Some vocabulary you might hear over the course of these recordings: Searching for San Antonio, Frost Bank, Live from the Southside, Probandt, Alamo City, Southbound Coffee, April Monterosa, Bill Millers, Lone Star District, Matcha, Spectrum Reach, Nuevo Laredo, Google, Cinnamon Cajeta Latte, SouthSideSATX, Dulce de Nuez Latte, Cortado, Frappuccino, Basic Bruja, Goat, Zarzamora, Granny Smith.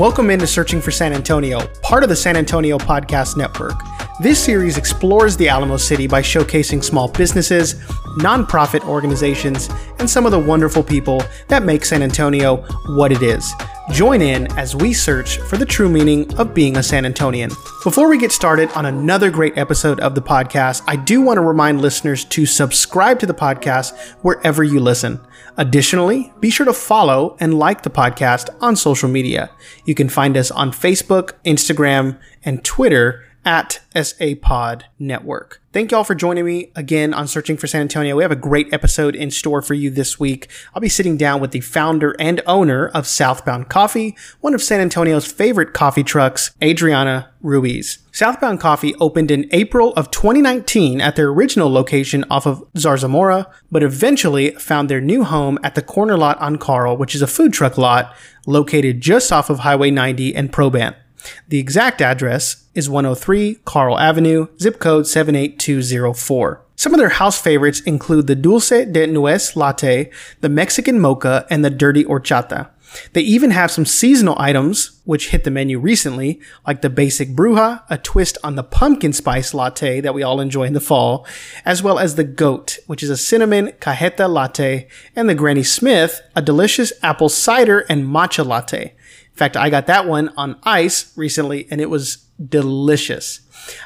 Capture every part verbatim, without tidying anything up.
Welcome into Searching for San Antonio, part of the San Antonio Podcast Network. This series explores the Alamo City by showcasing small businesses, nonprofit organizations, and some of the wonderful people that make San Antonio what it is. Join in as we search for the true meaning of being a San Antonian. Before we get started on another great episode of the podcast, I do want to remind listeners to subscribe to the podcast wherever you listen. Additionally, be sure to follow and like the podcast on social media. You can find us on Facebook, Instagram, and Twitter at S A Pod Network. Thank y'all for joining me again on Searching for San Antonio. We have a great episode in store for you this week. I'll be sitting down with the founder and owner of Southbound Coffee, one of San Antonio's favorite coffee trucks, Adriana Ruiz. Southbound Coffee opened in April of twenty nineteen at their original location off of Zarzamora, but eventually found their new home at the corner lot on Carl, which is a food truck lot located just off of Highway ninety and Probandt. The exact address is one oh three Carl Avenue, zip code seven eight two zero four. Some of their house favorites include the Dulce de Nuez Latte, the Mexican Mocha, and the Dirty Horchata. They even have some seasonal items, which hit the menu recently, like the Basic Bruja, a twist on the pumpkin spice latte that we all enjoy in the fall, as well as the Goat, which is a Cinnamon Cajeta Latte, and the Granny Smith, a delicious apple cider and matcha latte. In fact, I got that one on ice recently, and it was delicious.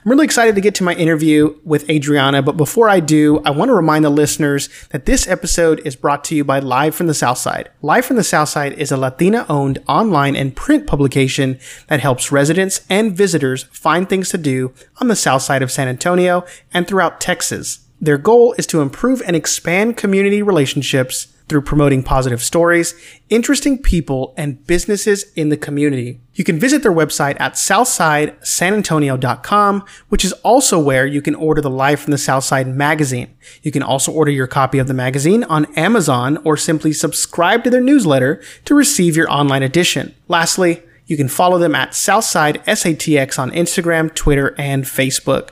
I'm really excited to get to my interview with Adriana, but before I do, I want to remind the listeners that this episode is brought to you by Live from the Southside. Live from the Southside is a Latina-owned online and print publication that helps residents and visitors find things to do on the south side of San Antonio and throughout Texas. Their goal is to improve and expand community relationships through promoting positive stories, interesting people, and businesses in the community. You can visit their website at South Side San Antonio dot com, which is also where you can order the Live from the Southside magazine. You can also order your copy of the magazine on Amazon or simply subscribe to their newsletter to receive your online edition. Lastly, you can follow them at SouthSideSATX on Instagram, Twitter, and Facebook.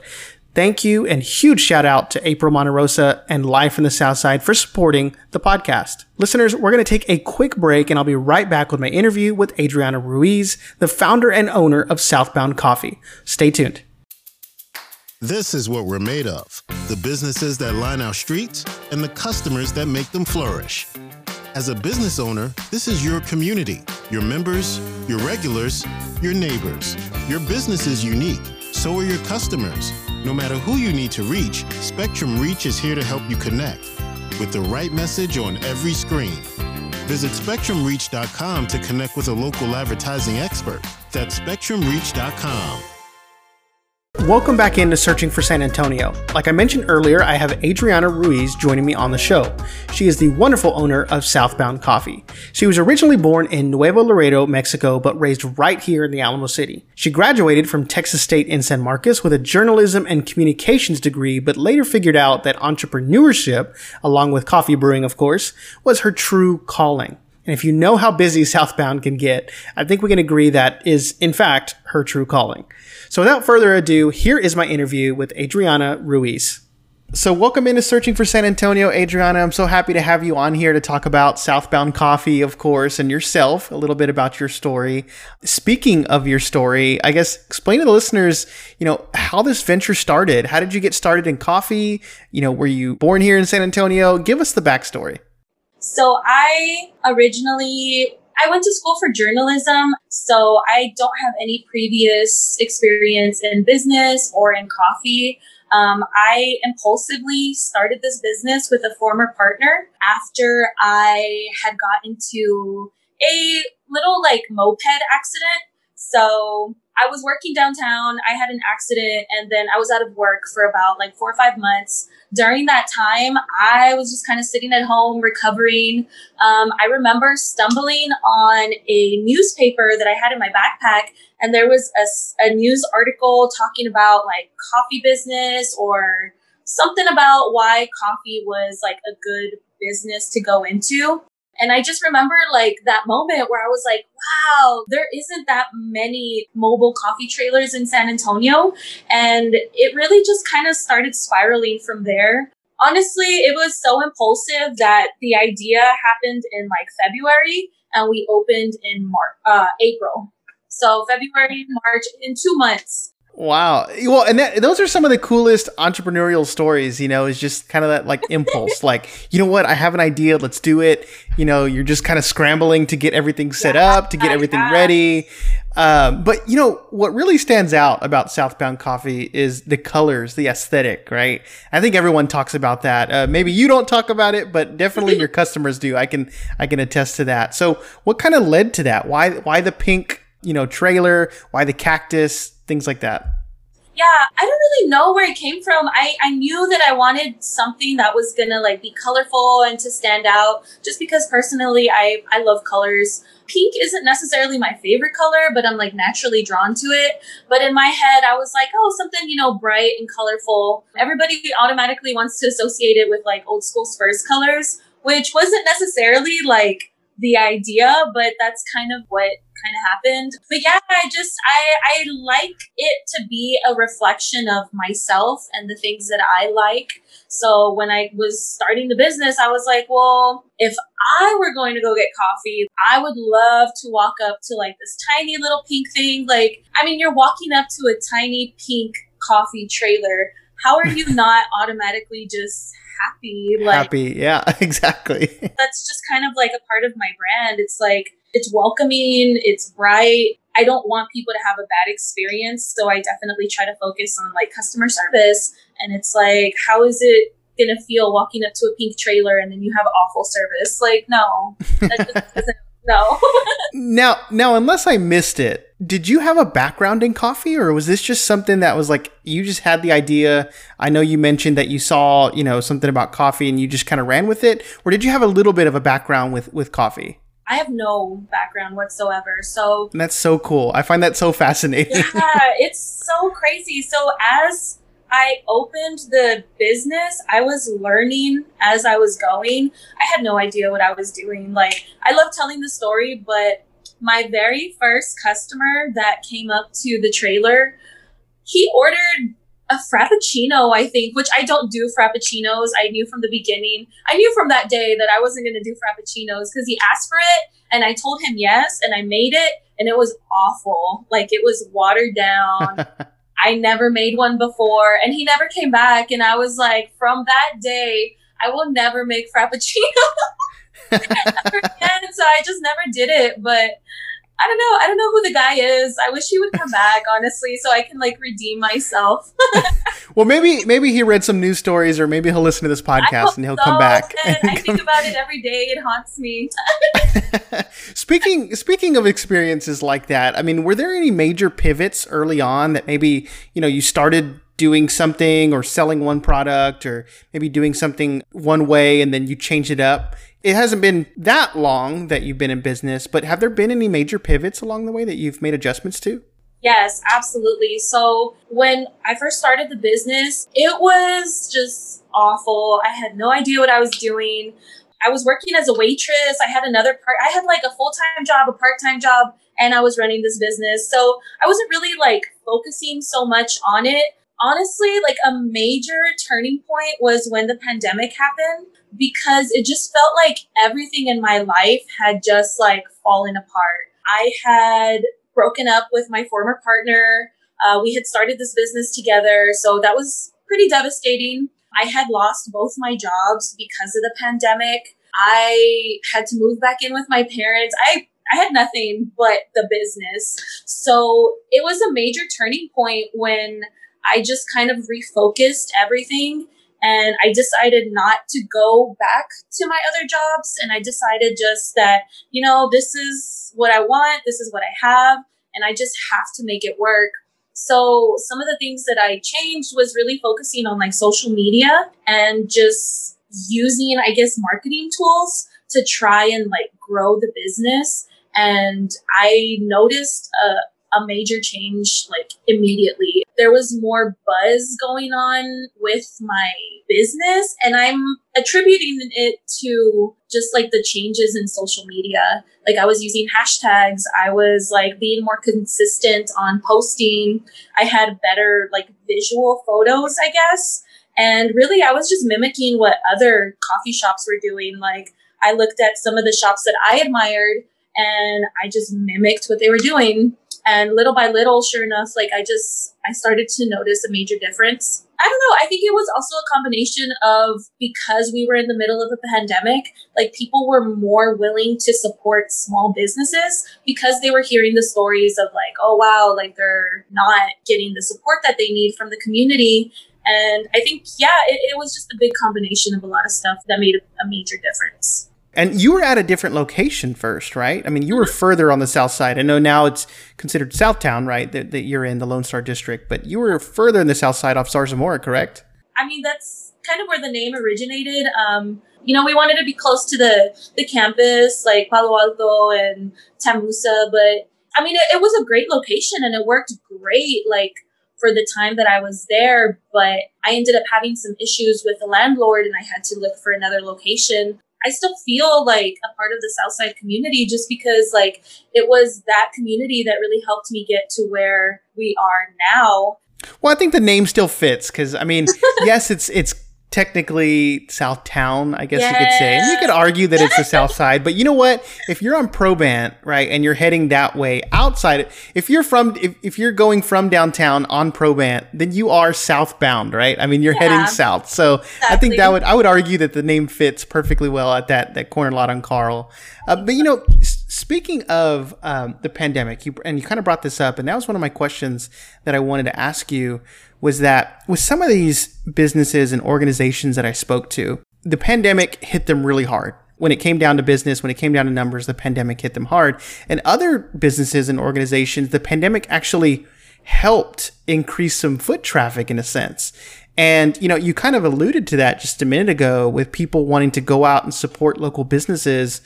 Thank you, and huge shout out to April Monterosa and Live from the Southside for supporting the podcast. Listeners, we're going to take a quick break, and I'll be right back with my interview with Adriana Ruiz, the founder and owner of Southbound Coffee. Stay tuned. This is what we're made of, the businesses that line our streets and the customers that make them flourish. As a business owner, this is your community, your members, your regulars, your neighbors. Your business is unique. So are your customers. No matter who you need to reach, Spectrum Reach is here to help you connect with the right message on every screen. Visit Spectrum Reach dot com to connect with a local advertising expert. That's Spectrum Reach dot com. Welcome back into Searching for San Antonio. Like I mentioned earlier, I have Adriana Ruiz joining me on the show. She is the wonderful owner of Southbound Coffee. She was originally born in Nuevo Laredo, Mexico, but raised right here in the Alamo City. She graduated from Texas State in San Marcos with a journalism and communications degree, but later figured out that entrepreneurship, along with coffee brewing, of course, was her true calling. And if you know how busy Southbound can get, I think we can agree that is, in fact, her true calling. So without further ado, here is my interview with Adriana Ruiz. So welcome into Searching for San Antonio, Adriana. I'm so happy to have you on here to talk about Southbound Coffee, of course, and yourself, a little bit about your story. Speaking of your story, I guess explain to the listeners, you know, how this venture started. How did you get started in coffee? You know, were you born here in San Antonio? Give us the backstory. So I originally, I went to school for journalism, so I don't have any previous experience in business or in coffee. Um, I impulsively started this business with a former partner after I had got into a little like moped accident. So I was working downtown, I had an accident, and then I was out of work for about like four or five months. During that time, I was just kind of sitting at home recovering. Um, I remember stumbling on a newspaper that I had in my backpack, and there was a, a news article talking about like coffee business or something about why coffee was like a good business to go into. And I just remember like that moment where I was like, wow, there isn't that many mobile coffee trailers in San Antonio. And it really just kind of started spiraling from there. Honestly, it was so impulsive that the idea happened in like February and we opened in March, uh, April. So February, March, in two months. Wow. Well, and that, those are some of the coolest entrepreneurial stories, you know, is just kind of that like impulse, like, you know what, I have an idea, let's do it. You know, you're just kind of scrambling to get everything set yeah, up, to get everything yeah. ready. Um, but, you know, what really stands out about Southbound Coffee is the colors, the aesthetic, right? I think everyone talks about that. Uh, maybe you don't talk about it, but definitely your customers do. I can, I can attest to that. So what kind of led to that? Why, why the pink, you know, trailer? Why the cactus? Things like that. Yeah, I don't really know where it came from. I, I knew that I wanted something that was going to like be colorful and to stand out just because personally I, I love colors. Pink isn't necessarily my favorite color, but I'm like naturally drawn to it. But in my head, I was like, oh, something, you know, bright and colorful. Everybody automatically wants to associate it with like old school Spurs colors, which wasn't necessarily like the idea, but that's kind of what kind of happened. But yeah, I just, I, I like it to be a reflection of myself and the things that I like. So when I was starting the business, I was like, well, if I were going to go get coffee, I would love to walk up to like this tiny little pink thing. Like, I mean, you're walking up to a tiny pink coffee trailer. How are you not automatically just happy? Like, happy. Yeah, exactly. That's just kind of like a part of my brand. It's like, it's welcoming, it's bright. I don't want people to have a bad experience. So I definitely try to focus on like customer service. And it's like, how is it going to feel walking up to a pink trailer and then you have awful service? Like, no, that just doesn't, no. Now, now, unless I missed it, did you have a background in coffee or was this just something that was like, you just had the idea? I know you mentioned that you saw, you know, something about coffee and you just kind of ran with it. Or did you have a little bit of a background with, with coffee? I have no background whatsoever. So and that's so cool. I find that so fascinating. Yeah, it's so crazy. So as I opened the business, I was learning as I was going. I had no idea what I was doing. Like, I love telling the story, but my very first customer that came up to the trailer, he ordered a Frappuccino, I think, which I don't do Frappuccinos. I knew from the beginning. I knew from that day that I wasn't going to do Frappuccinos because he asked for it and I told him yes and I made it and it was awful. Like it was watered down. I never made one before and he never came back. And I was like, from that day, I will never make Frappuccino ever again. So I just never did it. But I don't know. I don't know who the guy is. I wish he would come back, honestly, so I can like redeem myself. Well, maybe maybe he read some news stories or maybe he'll listen to this podcast and he'll so, come back. And I think about it every day. It haunts me. Speaking speaking of experiences like that, I mean, were there any major pivots early on that maybe, you know, you started doing something or selling one product or maybe doing something one way and then you change it up? It hasn't been that long that you've been in business, but have there been any major pivots along the way that you've made adjustments to? Yes, absolutely. So when I first started the business, it was just awful. I had no idea what I was doing. I was working as a waitress. I had another part. I had like a full-time job, a part-time job, and I was running this business. So I wasn't really like focusing so much on it. Honestly, like a major turning point was when the pandemic happened because it just felt like everything in my life had just like fallen apart. I had broken up with my former partner. Uh, we had started this business together. So that was pretty devastating. I had lost both my jobs because of the pandemic. I had to move back in with my parents. I I had nothing but the business. So it was a major turning point when I just kind of refocused everything and I decided not to go back to my other jobs. And I decided just that, you know, this is what I want. This is what I have. And I just have to make it work. So some of the things that I changed was really focusing on like social media and just using, I guess, marketing tools to try and like grow the business. And I noticed a a major change like immediately. There was more buzz going on with my business and I'm attributing it to just like the changes in social media. Like I was using hashtags. I was like being more consistent on posting. I had better like visual photos, I guess. And really I was just mimicking what other coffee shops were doing. Like I looked at some of the shops that I admired and I just mimicked what they were doing. And little by little, sure enough, like I just, I started to notice a major difference. I don't know. I think it was also a combination of, because we were in the middle of a pandemic, like people were more willing to support small businesses because they were hearing the stories of like, oh, wow, like they're not getting the support that they need from the community. And I think, yeah, it, it was just a big combination of a lot of stuff that made a, a major difference. And you were at a different location first, right? I mean, you were further on the south side. I know now it's considered Southtown, right, that, that you're in, the Lone Star District. But you were further in the south side off Zarzamora, correct? I mean, that's kind of where the name originated. Um, you know, we wanted to be close to the, the campus, like Palo Alto and Tambusa. But, I mean, it, it was a great location and it worked great, like, for the time that I was there. But I ended up having some issues with the landlord and I had to look for another location. I still feel like a part of the Southside community just because like it was that community that really helped me get to where we are now. Well, I think the name still fits because, I mean, yes, it's it's technically Southtown, I guess yeah. you could say. And you could argue that it's the South Side, but you know what? If you're on Probandt, right, and you're heading that way outside, if you're from if, if you're going from downtown on Probandt, then you are southbound, right? I mean, you're yeah. heading south. So exactly. I think that would I would argue that the name fits perfectly well at that that corner lot on Carl. Uh, but you know, s- speaking of um, the pandemic, you and you kind of brought this up, and that was one of my questions that I wanted to ask you. Was that with some of these businesses and organizations that I spoke to, the pandemic hit them really hard. When it came down to business, when it came down to numbers, the pandemic hit them hard. And other businesses and organizations, the pandemic actually helped increase some foot traffic in a sense. And, you know, you kind of alluded to that just a minute ago with people wanting to go out and support local businesses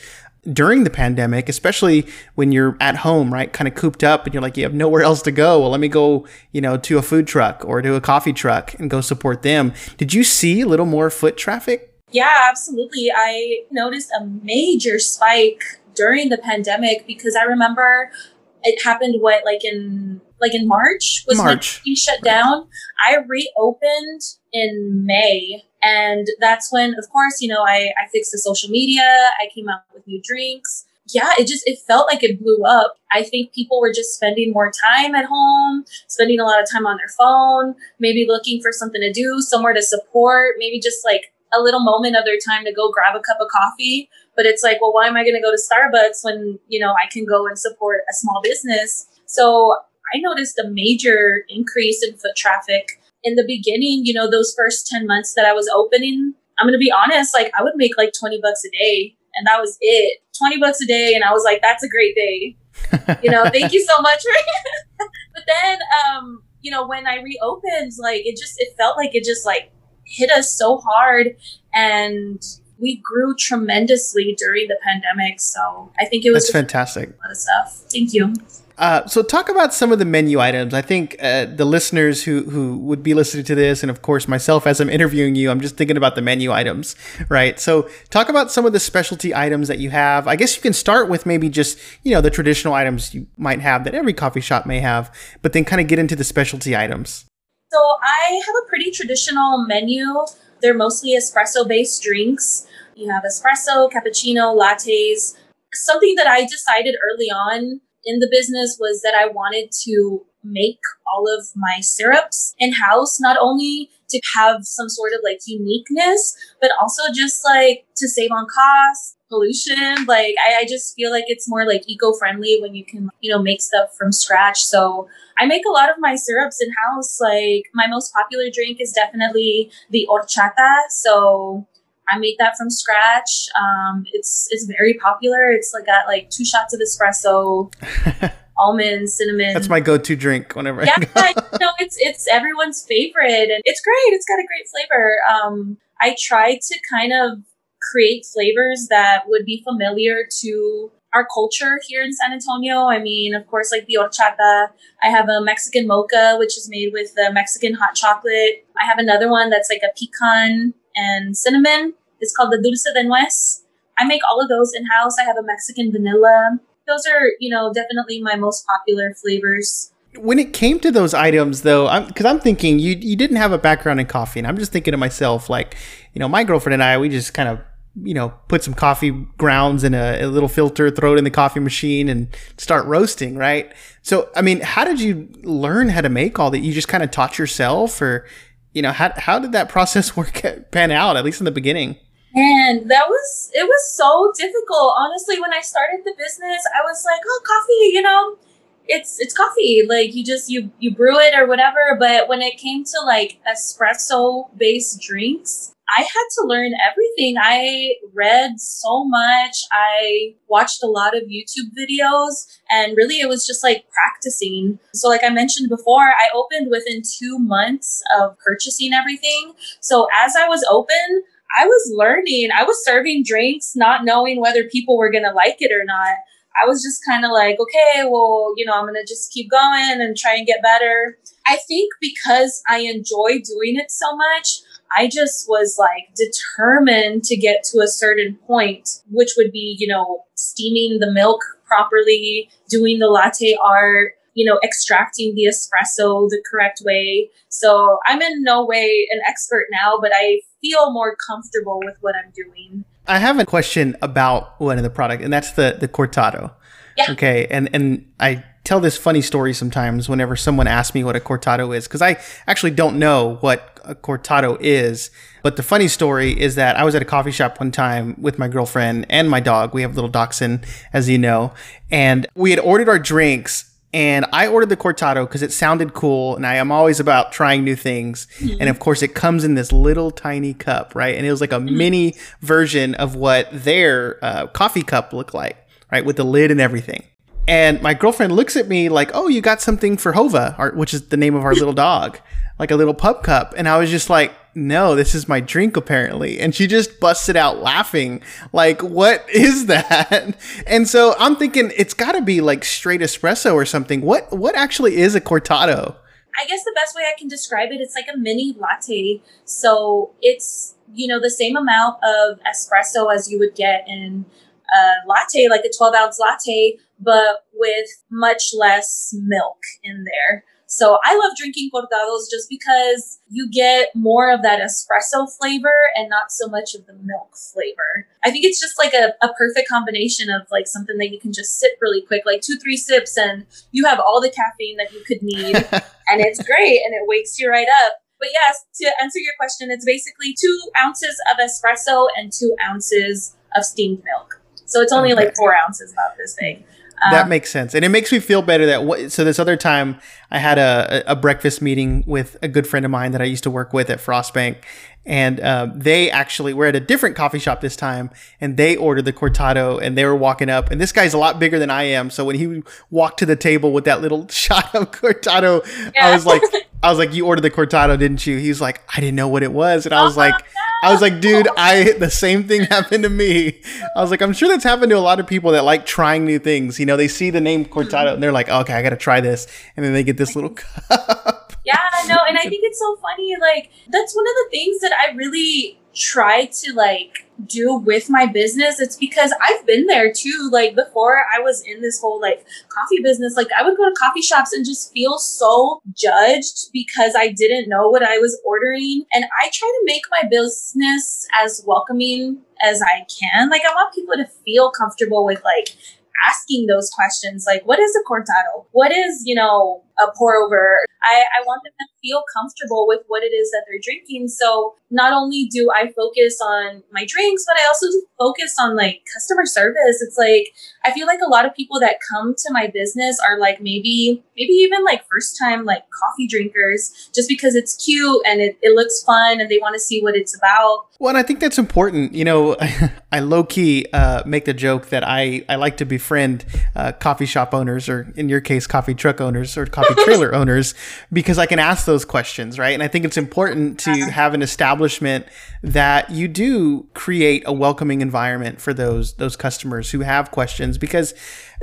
during the pandemic, especially when you're at home, right, kind of cooped up and you're like, you have nowhere else to go. Well, let me go, you know, to a food truck or to a coffee truck and go support them. Did you see a little more foot traffic? Yeah, absolutely. I noticed a major spike during the pandemic because I remember it happened, what, like in like in March was when everything shut down. I reopened in May. And that's when, of course, you know, I, I fixed the social media. I came out with new drinks. Yeah, it just, it felt like it blew up. I think people were just spending more time at home, spending a lot of time on their phone, maybe looking for something to do, somewhere to support, maybe just like a little moment of their time to go grab a cup of coffee. But it's like, well, why am I going to go to Starbucks when, you know, I can go and support a small business? So I noticed a major increase in foot traffic. In the beginning, you know, those first ten months that I was opening, I'm going to be honest, like I would make like twenty bucks a day and that was it. twenty bucks a day. And I was like, that's a great day. You know, thank you so much. But then, um, you know, when I reopened, like it just, it felt like it just like hit us so hard and we grew tremendously during the pandemic. So I think it was that's fantastic. A lot of stuff. Thank you. Uh, so talk about some of the menu items. I think uh, the listeners who, who would be listening to this, and of course myself as I'm interviewing you, I'm just thinking about the menu items, right? So talk about some of the specialty items that you have. I guess you can start with maybe just, you know, the traditional items you might have that every coffee shop may have, but then kind of get into the specialty items. So I have a pretty traditional menu. They're mostly espresso-based drinks. You have espresso, cappuccino, lattes. Something that I decided early on in the business was that I wanted to make all of my syrups in-house, not only to have some sort of like uniqueness, but also just like to save on cost, pollution. Like I, I just feel like it's more like eco-friendly when you can, you know, make stuff from scratch. So I make a lot of my syrups in-house. Like my most popular drink is definitely the horchata. So I made that from scratch. Um, it's it's very popular. It's like got like two shots of espresso, almonds, cinnamon. That's my go-to drink whenever. Yeah, I go. I, no, it's it's everyone's favorite, and it's great. It's got a great flavor. Um, I tried to kind of create flavors that would be familiar to our culture here in San Antonio. I mean, of course, like the horchata. I have a Mexican mocha, which is made with the Mexican hot chocolate. I have another one that's like a pecan and cinnamon. It's called the Dulce de Nuez. I make all of those in-house. I have a Mexican vanilla. Those are, you know, definitely my most popular flavors. When it came to those items, though, I'm because I'm thinking you you didn't have a background in coffee. And I'm just thinking to myself, like, you know, my girlfriend and I, we just kind of you know, put some coffee grounds in a, a little filter, throw it in the coffee machine and start roasting, right? So, I mean, how did you learn how to make all that? You just kind of taught yourself, or, you know, how, how did that process work out, pan out, at least in the beginning? And that was, it was so difficult. Honestly, when I started the business, I was like, oh, coffee, you know, it's, it's coffee. Like you just, you, you brew it or whatever. But when it came to like espresso based drinks, I had to learn everything. I read so much. I watched a lot of YouTube videos, and really it was just like practicing. So like I mentioned before, I opened within two months of purchasing everything. So as I was open, I was learning. I was serving drinks, not knowing whether people were going to like it or not. I was just kind of like, okay, well, you know, I'm going to just keep going and try and get better. I think because I enjoy doing it so much, I just was like determined to get to a certain point, which would be, you know, steaming the milk properly, doing the latte art, you know, extracting the espresso the correct way. So I'm in no way an expert now, but I feel more comfortable with what I'm doing. I have a question about one of the product, and that's the, the cortado. Yeah. Okay. And, and I tell this funny story sometimes whenever someone asks me what a cortado is, because I actually don't know what a cortado is. But the funny story is that I was at a coffee shop one time with my girlfriend and my dog. We have a little dachshund, as you know, and we had ordered our drinks. And I ordered the cortado because it sounded cool, and I am always about trying new things. Mm-hmm. And of course, it comes in this little tiny cup, right? And it was like a mm-hmm. mini version of what their uh, coffee cup looked like, right? With the lid and everything. And my girlfriend looks at me like, oh, you got something for Hova, our, which is the name of our little dog, like a little pup cup. And I was just like, no, this is my drink apparently. And she just busted out laughing. Like, what is that? And so I'm thinking it's gotta be like straight espresso or something. What, what actually is a cortado? I guess the best way I can describe it, it's like a mini latte. So it's, you know, the same amount of espresso as you would get in a latte, like a twelve ounce latte, but with much less milk in there. So I love drinking cortados just because you get more of that espresso flavor and not so much of the milk flavor. I think it's just like a, a perfect combination of like something that you can just sip really quick, like two, three sips, and you have all the caffeine that you could need. And it's great. And it wakes you right up. But yes, to answer your question, it's basically two ounces of espresso and two ounces of steamed milk. So it's only okay. like four ounces about this thing. Um, that makes sense. And it makes me feel better that what, so this other time I had a, a breakfast meeting with a good friend of mine that I used to work with at Frost Bank. And uh, they actually were at a different coffee shop this time, and they ordered the cortado, and they were walking up. And this guy's a lot bigger than I am. So when he walked to the table with that little shot of cortado, yeah. I was like, I was like, you ordered the cortado, didn't you? He was like, I didn't know what it was. And I was oh, like, no. I was like, dude, I, the same thing happened to me. I was like, I'm sure that's happened to a lot of people that like trying new things. You know, they see the name cortado and they're like, oh, okay, I got to try this. And then they get this little cup. Yeah, no. And I think it's so funny. Like, that's one of the things that I really try to like do with my business. It's because I've been there too. Like before I was in this whole like coffee business, like I would go to coffee shops and just feel so judged because I didn't know what I was ordering. And I try to make my business as welcoming as I can. Like I want people to feel comfortable with like asking those questions. Like, what is a cortado? What is, you know, a pour over? I, I want them to feel comfortable with what it is that they're drinking. So not only do I focus on my drinks, but I also focus on like customer service. It's like, I feel like a lot of people that come to my business are like, maybe, maybe even like first time, like coffee drinkers, just because it's cute and it, it looks fun and they want to see what it's about. Well, and I think that's important. You know, I low key uh, make the joke that I, I like to befriend uh, coffee shop owners, or in your case, coffee truck owners or coffee trailer owners, because I can ask those questions, right? And I think it's important to have an establishment that you do create a welcoming environment for those those customers who have questions. Because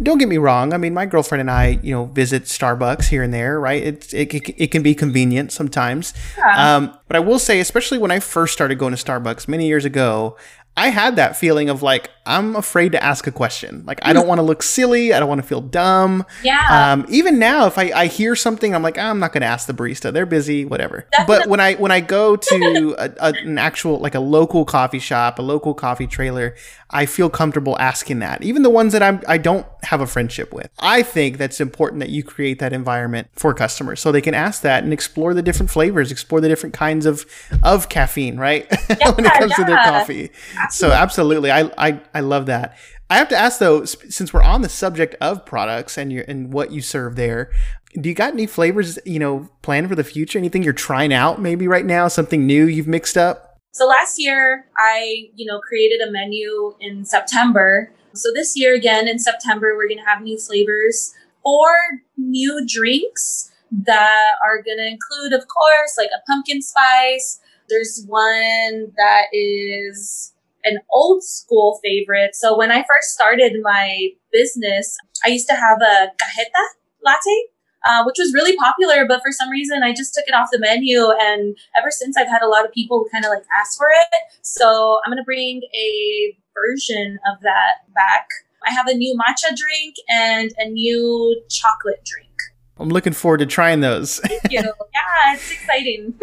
don't get me wrong, I mean, my girlfriend and I, you know, visit Starbucks here and there, right? It it, it, it can be convenient sometimes, yeah. um, but I will say, especially when I first started going to Starbucks many years ago, I had that feeling of like, I'm afraid to ask a question. Like, I don't want to look silly. I don't want to feel dumb. Yeah. Um, even now, if I, I hear something, I'm like, oh, I'm not going to ask the barista. They're busy, whatever. That's but when I when I go to a, a, an actual, like a local coffee shop, a local coffee trailer, I feel comfortable asking that. Even the ones that I'm, I don't have a friendship with. I think that's important that you create that environment for customers so they can ask that and explore the different flavors, explore the different kinds of, of caffeine, right? Yeah, when it comes yeah. to their coffee. Absolutely. So absolutely. I, I, I love that. I have to ask though, since we're on the subject of products and your and what you serve there, do you got any flavors, you know, planned for the future? Anything you're trying out maybe right now? Something new you've mixed up? So last year I, you know, created a menu in September. So this year again in September we're gonna have new flavors or new drinks that are gonna include, of course, like a pumpkin spice. There's one that is an old school favorite. So when I first started my business, I used to have a cajeta latte, uh, which was really popular, but for some reason I just took it off the menu. And ever since I've had a lot of people kind of like ask for it. So I'm going to bring a version of that back. I have a new matcha drink and a new chocolate drink. I'm looking forward to trying those. Thank you. Yeah, it's exciting.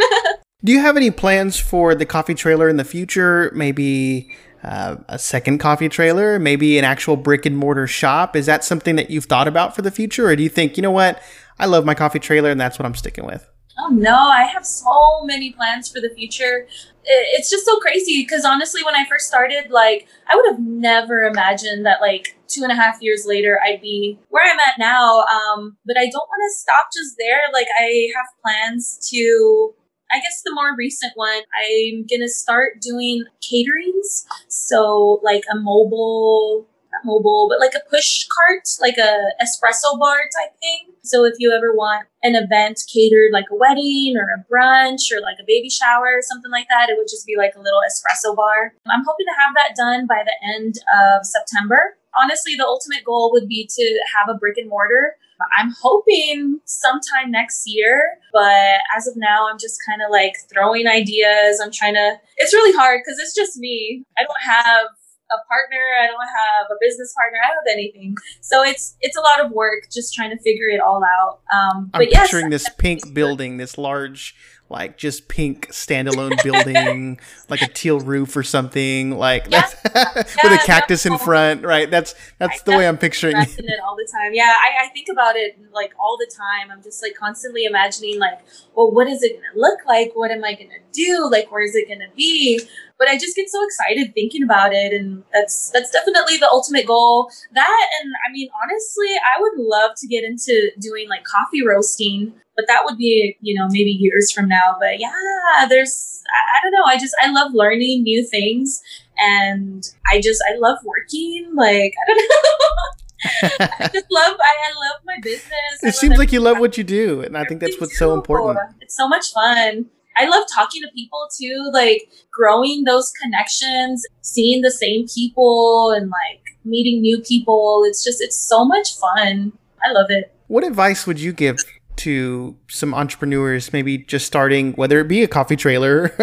Do you have any plans for the coffee trailer in the future? Maybe uh, a second coffee trailer, maybe an actual brick and mortar shop? Is that something that you've thought about for the future? Or do you think, you know what, I love my coffee trailer and that's what I'm sticking with? Oh, no, I have so many plans for the future. It's just so crazy because honestly, when I first started, like I would have never imagined that like two and a half years later, I'd be where I'm at now. Um, but I don't want to stop just there. Like I have plans to... I guess the more recent one, I'm going to start doing caterings. So like a mobile, not mobile, but like a push cart, like a espresso bar type thing. So if you ever want an event catered, like a wedding or a brunch or like a baby shower or something like that, it would just be like a little espresso bar. I'm hoping to have that done by the end of September. Honestly, the ultimate goal would be to have a brick and mortar. I'm hoping sometime next year, but as of now, I'm just kind of like throwing ideas. I'm trying to, it's really hard because it's just me. I don't have a partner. I don't have a business partner. I don't have anything. So it's, it's a lot of work just trying to figure it all out. Um, I'm but yes, picturing this pink building, this large, like just pink standalone building, like a teal roof or something, like yeah. that's, with yeah, a cactus in front, right? That's that's I the way I'm picturing it all the time. Yeah, I, I think about it like all the time. I'm just like constantly imagining like, well, what is it gonna look like? What am I gonna do? Like, where is it gonna be? But I just get so excited thinking about it, and that's that's definitely the ultimate goal. That, and I mean, honestly, I would love to get into doing like coffee roasting. But that would be, you know, maybe years from now. But yeah, there's, I, I don't know. I just, I love learning new things. And I just, I love working. Like, I don't know. I just love, I, I love my business. It seems like you love what you do. And I think that's what's so important. It's so much fun. I love talking to people too. Like growing those connections, seeing the same people and like meeting new people. It's just, it's so much fun. I love it. What advice would you give to some entrepreneurs, maybe just starting, whether it be a coffee trailer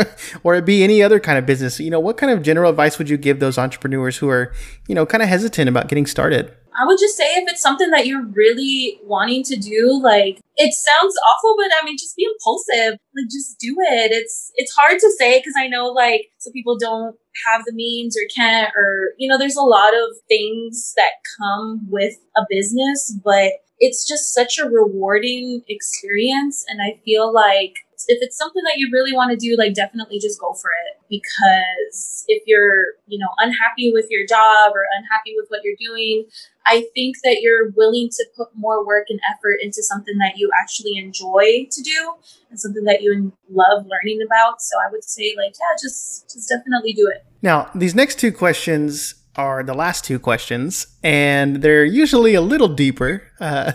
or it be any other kind of business? You know, what kind of general advice would you give those entrepreneurs who are, you know, kind of hesitant about getting started? I would just say if it's something that you're really wanting to do, like it sounds awful, but I mean, just be impulsive, like just do it. It's, it's hard to say because I know like some people don't have the means or can't, or, you know, there's a lot of things that come with a business, but it's just such a rewarding experience. And I feel like if it's something that you really want to do, like definitely just go for it. Because if you're, you know, unhappy with your job or unhappy with what you're doing, I think that you're willing to put more work and effort into something that you actually enjoy to do and something that you love learning about. So I would say like, yeah, just, just definitely do it. Now, these next two questions are the last two questions, and they're usually a little deeper. Uh,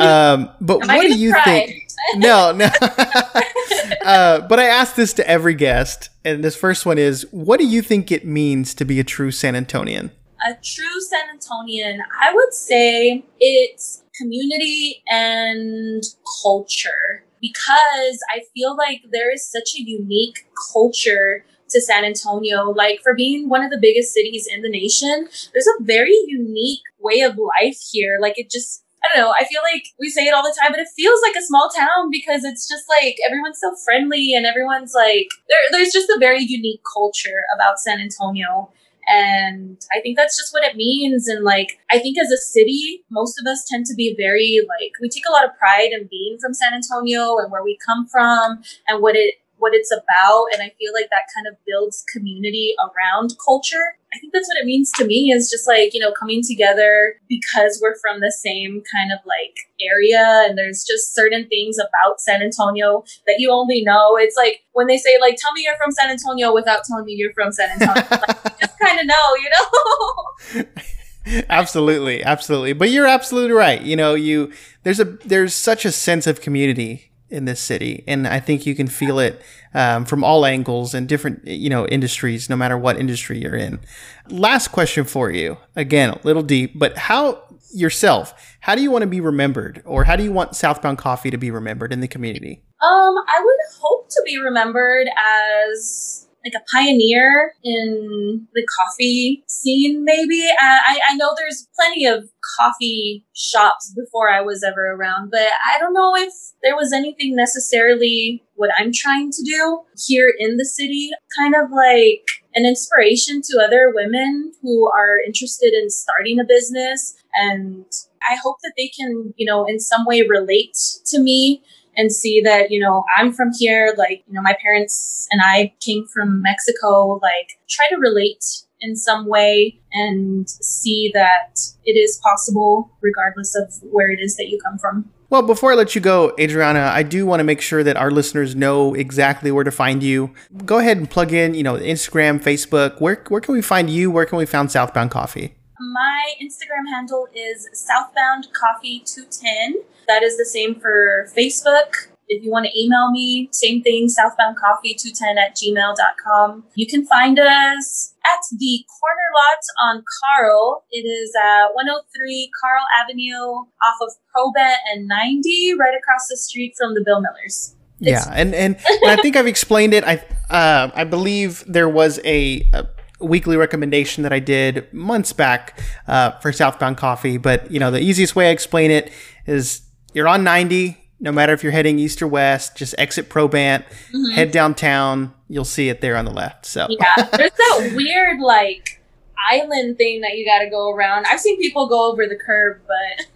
um, but what do you cry? think? No, no. uh, but I ask this to every guest, and this first one is, what do you think it means to be a true San Antonian? A true San Antonian, I would say it's community and culture, because I feel like there is such a unique culture to San Antonio. Like, for being one of the biggest cities in the nation, there's a very unique way of life here. Like, it just, I don't know, I feel like we say it all the time, but it feels like a small town because it's just like everyone's so friendly and everyone's like, there, there's just a very unique culture about San Antonio. And I think that's just what it means. And like, I think as a city, most of us tend to be very like, we take a lot of pride in being from San Antonio and where we come from and what it what it's about. And I feel like that kind of builds community around culture. I think that's what it means to me, is just like, you know, coming together because we're from the same kind of like area. And there's just certain things about San Antonio that you only know. It's like when they say like, tell me you're from San Antonio without telling me you're from San Antonio. Like, just kind of know, you know? Absolutely. Absolutely. But you're absolutely right. You know, you, there's a, there's such a sense of community in this city. And I think you can feel it um, from all angles and different, you know, industries, no matter what industry you're in. Last question for you. Again, a little deep, but how yourself, how do you want to be remembered, or how do you want Southbound Coffee to be remembered in the community? Um, I would hope to be remembered as like a pioneer in the coffee scene, maybe. I, I know there's plenty of coffee shops before I was ever around, but I don't know if there was anything necessarily what I'm trying to do here in the city, kind of like an inspiration to other women who are interested in starting a business. And I hope that they can, you know, in some way relate to me and see that, you know, I'm from here. Like, you know, my parents and I came from Mexico. Like, try to relate in some way and see that it is possible regardless of where it is that you come from. Well, before I let you go, Adriana, I do want to make sure that our listeners know exactly where to find you. Go ahead and plug in, you know, Instagram, Facebook. Where where can we find you? Where can we find Southbound Coffee? My Instagram handle is southbound coffee two ten. That is the same for Facebook. If you want to email me, same thing, southbound coffee two ten at gmail dot com. You can find us at the corner lot on Carl. It is at one oh three Carl Avenue off of Probandt and ninety, right across the street from the Bill Millers. It's- yeah, and, and I think I've explained it. I uh, I believe there was a... a weekly recommendation that I did months back uh, for Southbound Coffee. But, you know, the easiest way I explain it is you're on ninety, no matter if you're heading east or west, just exit Probandt, mm-hmm. head downtown, you'll see it there on the left. So yeah, there's that weird, like, island thing that you got to go around. I've seen people go over the curb, but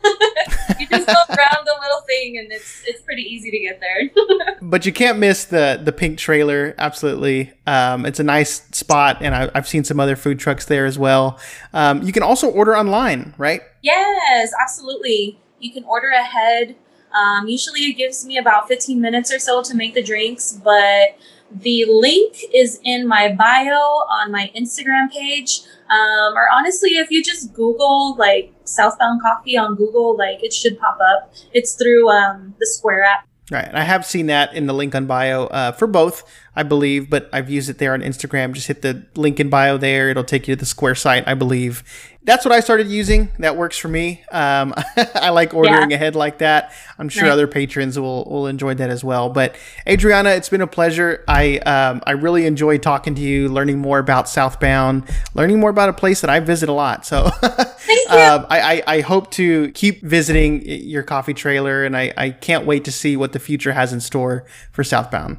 you just go around the little thing and it's it's pretty easy to get there. But you can't miss the the pink trailer. Absolutely. Um, it's a nice spot, and I, I've seen some other food trucks there as well. Um, you can also order online, right? Yes, absolutely. You can order ahead. Um, usually it gives me about fifteen minutes or so to make the drinks, but the link is in my bio on my Instagram page. Um, or honestly, if you just Google like Southbound Coffee on Google, like it should pop up. It's through um, the Square app. Right. And I have seen that in the link on bio uh, for both, I believe, but I've used it there on Instagram. Just hit the link in bio there. It'll take you to the Square site, I believe. That's what I started using. That works for me. Um, I like ordering yeah. ahead like that. I'm sure nice. Other patrons will, will enjoy that as well. But Adriana, it's been a pleasure. I um, I really enjoy talking to you, learning more about Southbound, learning more about a place that I visit a lot. So Thank you. um, I, I, I hope to keep visiting your coffee trailer, and I, I can't wait to see what the future has in store for Southbound.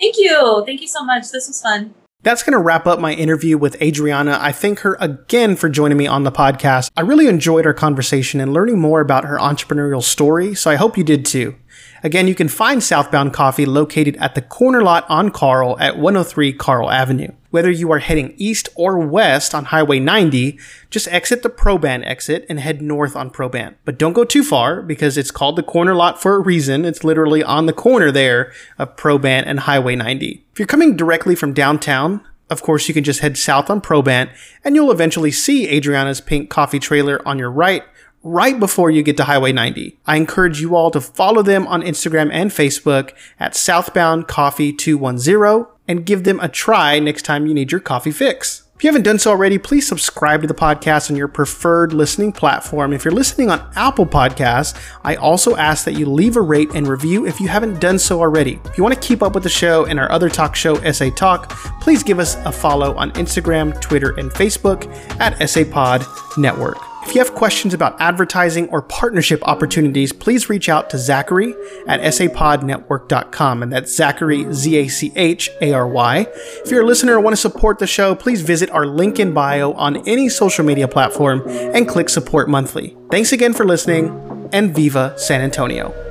Thank you. Thank you so much. This was fun. That's going to wrap up my interview with Adriana. I thank her again for joining me on the podcast. I really enjoyed our conversation and learning more about her entrepreneurial story, so I hope you did too. Again, you can find Southbound Coffee located at the corner lot on Carl at one oh three Carl Avenue. Whether you are heading east or west on Highway ninety, just exit the Probandt exit and head north on Probandt. But don't go too far, because it's called the corner lot for a reason. It's literally on the corner there of Probandt and Highway ninety. If you're coming directly from downtown, of course, you can just head south on Probandt and you'll eventually see Adriana's pink coffee trailer on your right, right before you get to Highway ninety. I encourage you all to follow them on Instagram and Facebook at Southbound Coffee two ten and give them a try next time you need your coffee fix. If you haven't done so already, please subscribe to the podcast on your preferred listening platform. If you're listening on Apple Podcasts, I also ask that you leave a rate and review if you haven't done so already. If you want to keep up with the show and our other talk show, S A Talk, please give us a follow on Instagram, Twitter, and Facebook at S A Pod Network. If you have questions about advertising or partnership opportunities, please reach out to Zachary at sapodnetwork dot com, and that's Zachary, Z A C H A R Y. If you're a listener and want to support the show, please visit our link in bio on any social media platform and click Support Monthly. Thanks again for listening, and Viva San Antonio.